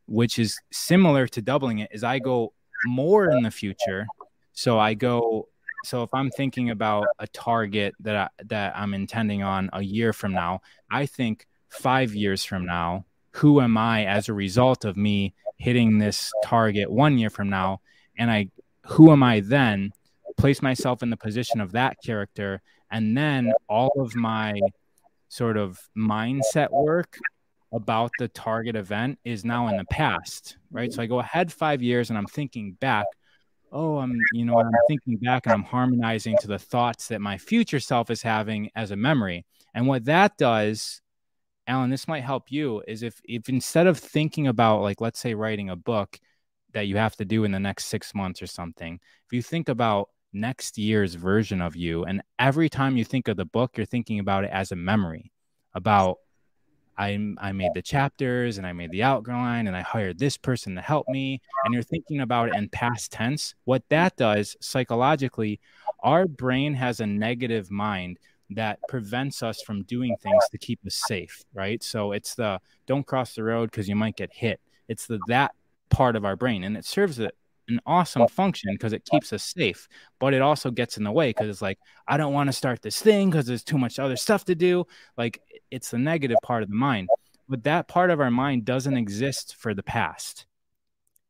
which is similar to doubling it, is I go more in the future. So I go, so if I'm thinking about a target that, I, that I'm intending on a year from now, I think, five years from now? Who am I as a result of me hitting this target one year from now? And I, who am I then? Place myself in the position of that character. And then all of my sort of mindset work about the target event is now in the past, right? So I go ahead five years and I'm thinking back, oh, I'm, you know, I'm thinking back and I'm harmonizing to the thoughts that my future self is having as a memory. And what that does, Alan, this might help you, is if, if instead of thinking about, like, let's say writing a book that you have to do in the next six months or something, if you think about next year's version of you, and every time you think of the book, you're thinking about it as a memory about, I, I made the chapters and I made the outline and I hired this person to help me. And you're thinking about it in past tense. What that does psychologically, our brain has a negative mind that prevents us from doing things to keep us safe, right? So it's the don't cross the road because you might get hit. It's the that part of our brain. And it serves an awesome function because it keeps us safe. But it also gets in the way because it's like, I don't want to start this thing because there's too much other stuff to do. Like, it's the negative part of the mind. But that part of our mind doesn't exist for the past.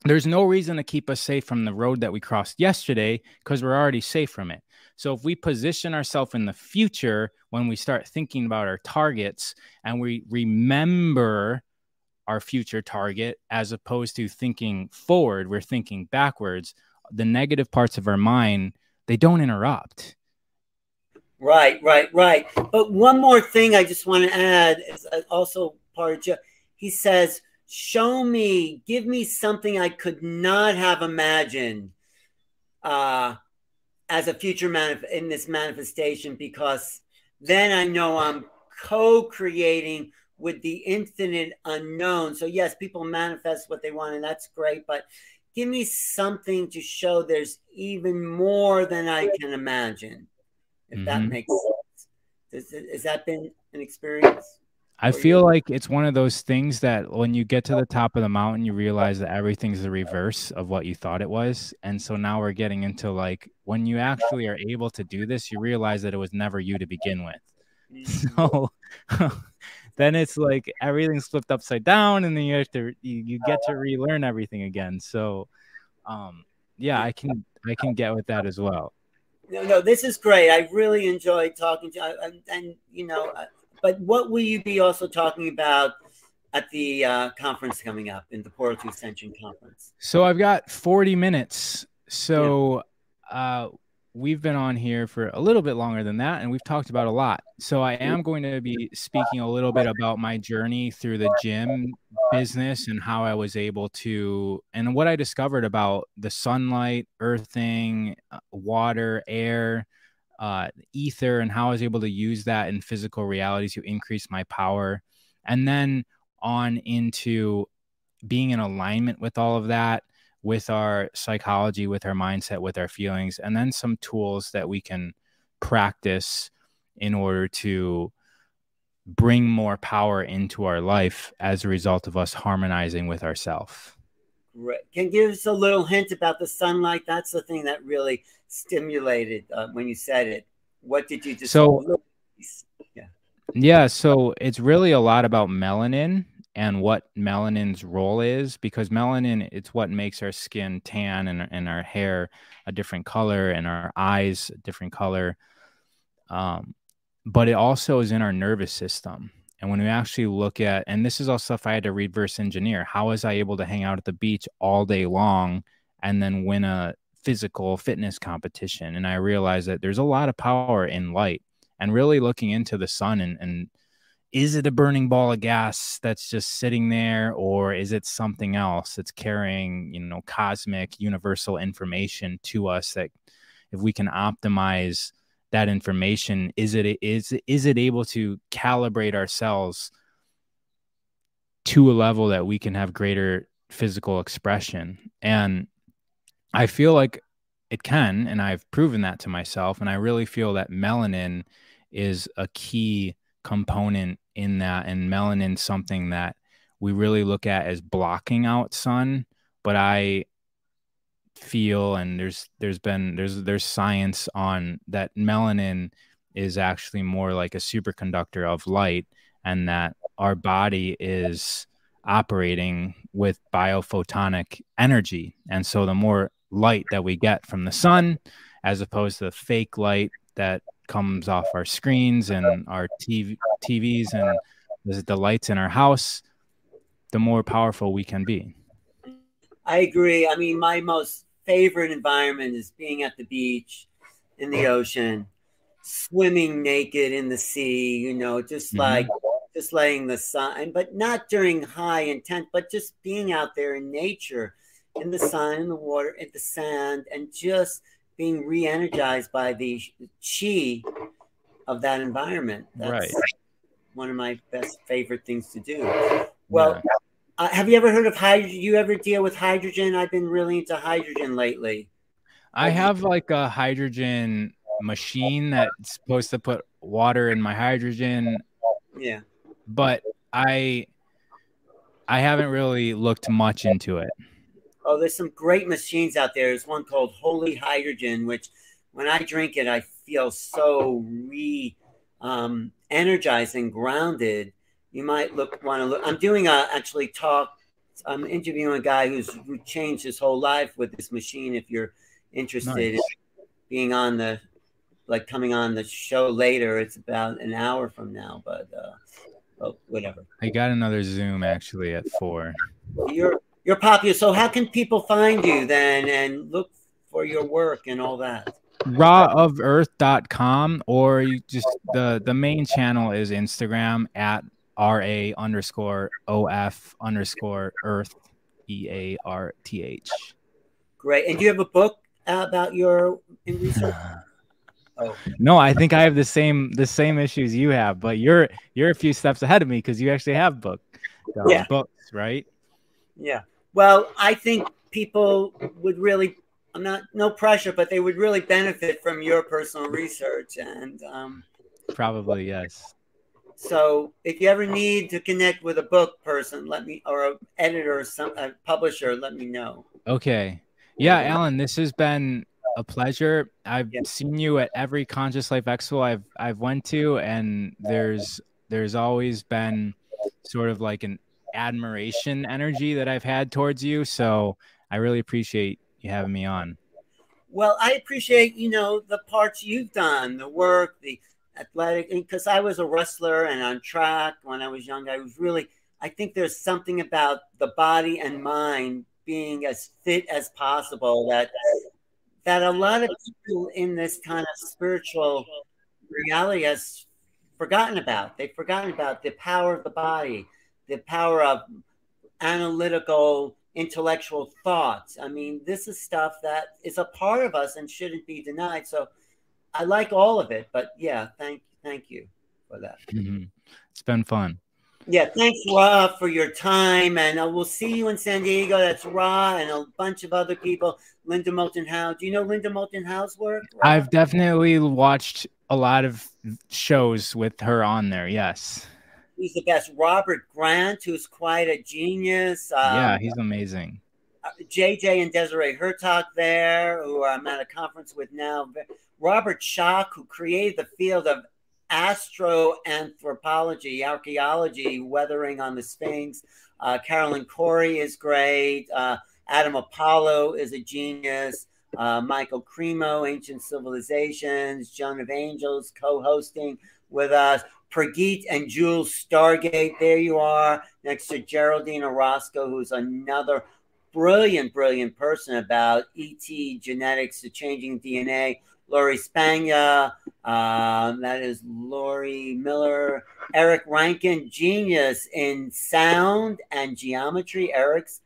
There's no reason to keep us safe from the road that we crossed yesterday because we're already safe from it. So if we position ourselves in the future, when we start thinking about our targets and we remember our future target, as opposed to thinking forward, we're thinking backwards. The negative parts of our mind, they don't interrupt. Right, right, right. But one more thing I just want to add is also part of Joe. He says, show me, give me something I could not have imagined uh, as a future manif- in this manifestation, because then I know I'm co-creating with the infinite unknown. So yes, people manifest what they want, and that's great, but give me something to show there's even more than I can imagine. If that mm-hmm. makes sense. Does, has that been an experience? I feel you? Like it's one of those things that when you get to the top of the mountain, you realize that everything's the reverse of what you thought it was. And so now we're getting into, like, when you actually are able to do this, you realize that it was never you to begin with. Mm-hmm. So then it's like everything's flipped upside down, and then you have to, you, you get to relearn everything again. So um, yeah, I can, I can get with that as well. No, no, this is great. I really enjoyed talking to you. And, and you know, but what will you be also talking about at the uh, conference coming up in the Portal to Ascension Conference? So I've got forty minutes. So yeah. uh, we've been on here for a little bit longer than that, and we've talked about a lot. So I am going to be speaking a little bit about my journey through the gym business and how I was able to, and what I discovered about the sunlight, earthing, water, air, uh, ether, and how I was able to use that in physical reality to increase my power. And then on into being in alignment with all of that, with our psychology, with our mindset, with our feelings, and then some tools that we can practice in order to bring more power into our life as a result of us harmonizing with ourselves. Right. Can you give us a little hint about the sunlight? That's the thing that really stimulated uh, when you said it. What did you just so, yeah. yeah, so it's really a lot about melanin and what melanin's role is, because melanin, it's what makes our skin tan and, and our hair a different color and our eyes a different color. Um, but it also is in our nervous system. And when we actually look at, and this is all stuff I had to reverse engineer, how was I able to hang out at the beach all day long and then win a physical fitness competition? And I realized that there's a lot of power in light, and really looking into the sun and, and is it a burning ball of gas that's just sitting there, or is it something else that's carrying, you know, cosmic universal information to us that if we can optimize that information, is it, is, is it able to calibrate ourselves to a level that we can have greater physical expression? And I feel like it can, and I've proven that to myself. And I really feel that melanin is a key component in that, and melanin's something that we really look at as blocking out sun, but I feel, and there's there's been there's there's science on that, melanin is actually more like a superconductor of light, and that our body is operating with biophotonic energy. And so the more light that we get from the sun, as opposed to the fake light that comes off our screens and our T V, T Vs and the lights in our house, the more powerful we can be. I agree. I mean, my most favorite environment is being at the beach, in the ocean, swimming naked in the sea, you know, just mm-hmm. like just letting the sun, but not during high intent, but just being out there in nature, in the sun, in the water, in the sand, and just being re-energized by the chi of that environment. That's right. One of my best favorite things to do. Well, yeah. uh, have you ever heard of hydrogen? You ever deal with hydrogen? I've been really into hydrogen lately. I have like a hydrogen machine that's supposed to put water in my hydrogen. Yeah. But I I haven't really looked much into it. Oh, there's some great machines out there. There's one called Holy Hydrogen, which when I drink it, I feel so re um, energized and grounded. You might look want to look. I'm doing a actually talk. I'm interviewing a guy who's who changed his whole life with this machine. If you're interested nice. in being on the like coming on the show later, it's about an hour from now, but uh oh, whatever. I got another Zoom actually at four. You're you're popular. So how can people find you then and look for your work and all that? raw of earth dot com, or you just the the main channel is Instagram at ra underscore of underscore earth e a r t h. Great. And do you have a book about your research? Oh. No, I think I have the same the same issues you have, but you're you're a few steps ahead of me because you actually have book uh, yeah. books, right? Yeah. Well, I think people would really, I'm not no pressure, but they would really benefit from your personal research, and um, probably yes. So if you ever need to connect with a book person, let me, or an editor or some a publisher, let me know. Okay. Yeah, Alan, this has been a pleasure. I've yeah. seen you at every Conscious Life Expo I've I've went to, and there's there's always been sort of like an admiration energy that I've had towards you. So I really appreciate you having me on. Well, I appreciate, you know, the parts you've done, the work, the athletic, because I was a wrestler and on track when I was young. I was really, I think there's something about the body and mind being as fit as possible, that that a lot of people in this kind of spiritual reality has forgotten about. They've forgotten about the power of the body, the power of analytical, intellectual thoughts. I mean, this is stuff that is a part of us and shouldn't be denied. So I like all of it, but yeah, thank, thank you for that. Mm-hmm. It's been fun. Yeah, thanks, Ra, for your time, and uh, we'll see you in San Diego. That's Ra and a bunch of other people. Linda Moulton Howe. Do you know Linda Moulton Howe's work? Ra? I've definitely watched a lot of shows with her on there, yes. He's the best. Robert Grant, who's quite a genius. Um, yeah, he's amazing. Uh, J J and Desiree Hurtak there, who I'm at a conference with now. Robert Schoch, who created the field of astroanthropology, archaeology, weathering on the Sphinx. Uh, Carolyn Corey is great. Uh, Adam Apollo is a genius. Uh, Michael Cremo, Ancient Civilizations. John of Angels, co-hosting with us. Pergeet and Jules Stargate, there you are, next to Geraldine Orozco, who's another brilliant, brilliant person about E T genetics to changing D N A. Laurie Spagna, uh, that is Lori Miller. Eric Rankin, genius in sound and geometry. Eric's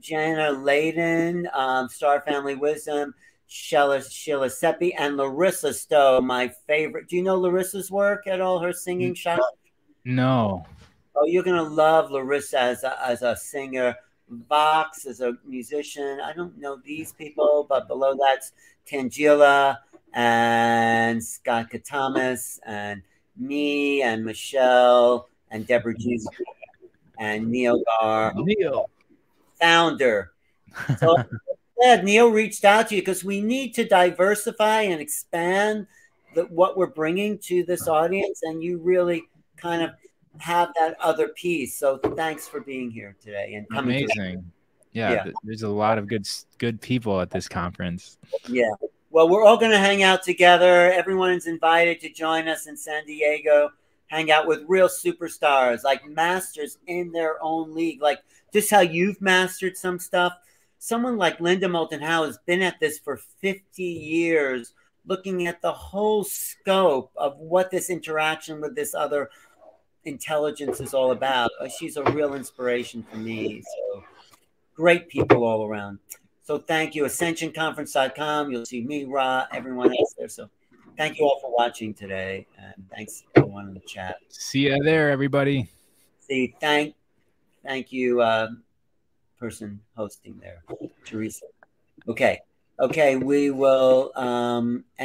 Jana Layden, um, Star Family Wisdom, Sheila, Sheila Seppi, and Larissa Stowe, my favorite. Do you know Larissa's work at all, her singing shop? No. Oh, you're going to love Larissa as a, as a singer. Vox is a musician. I don't know these people, but below that's Tangila and Scott Katamas and me and Michelle and Deborah Jesus and Neil Gar. Neil. Founder. So I'm glad Neil reached out to you because we need to diversify and expand the, what we're bringing to this audience. And you really kind of have that other piece. So thanks for being here today and coming. Amazing. Today. Yeah, yeah, there's a lot of good good people at this conference. Yeah. Well, we're all going to hang out together. Everyone is invited to join us in San Diego. Hang out with real superstars, like masters in their own league, like just how you've mastered some stuff. Someone like Linda Moulton Howe has been at this for fifty years, looking at the whole scope of what this interaction with this other intelligence is all about. She's a real inspiration for me. So great people all around. So thank you. ascension conference dot com. You'll see me, Ra, everyone else there. So thank you all for watching today. And thanks to everyone in the chat. See you there, everybody. See, thank, thank you, uh, person hosting there, Teresa. Okay. Okay. We will. Um,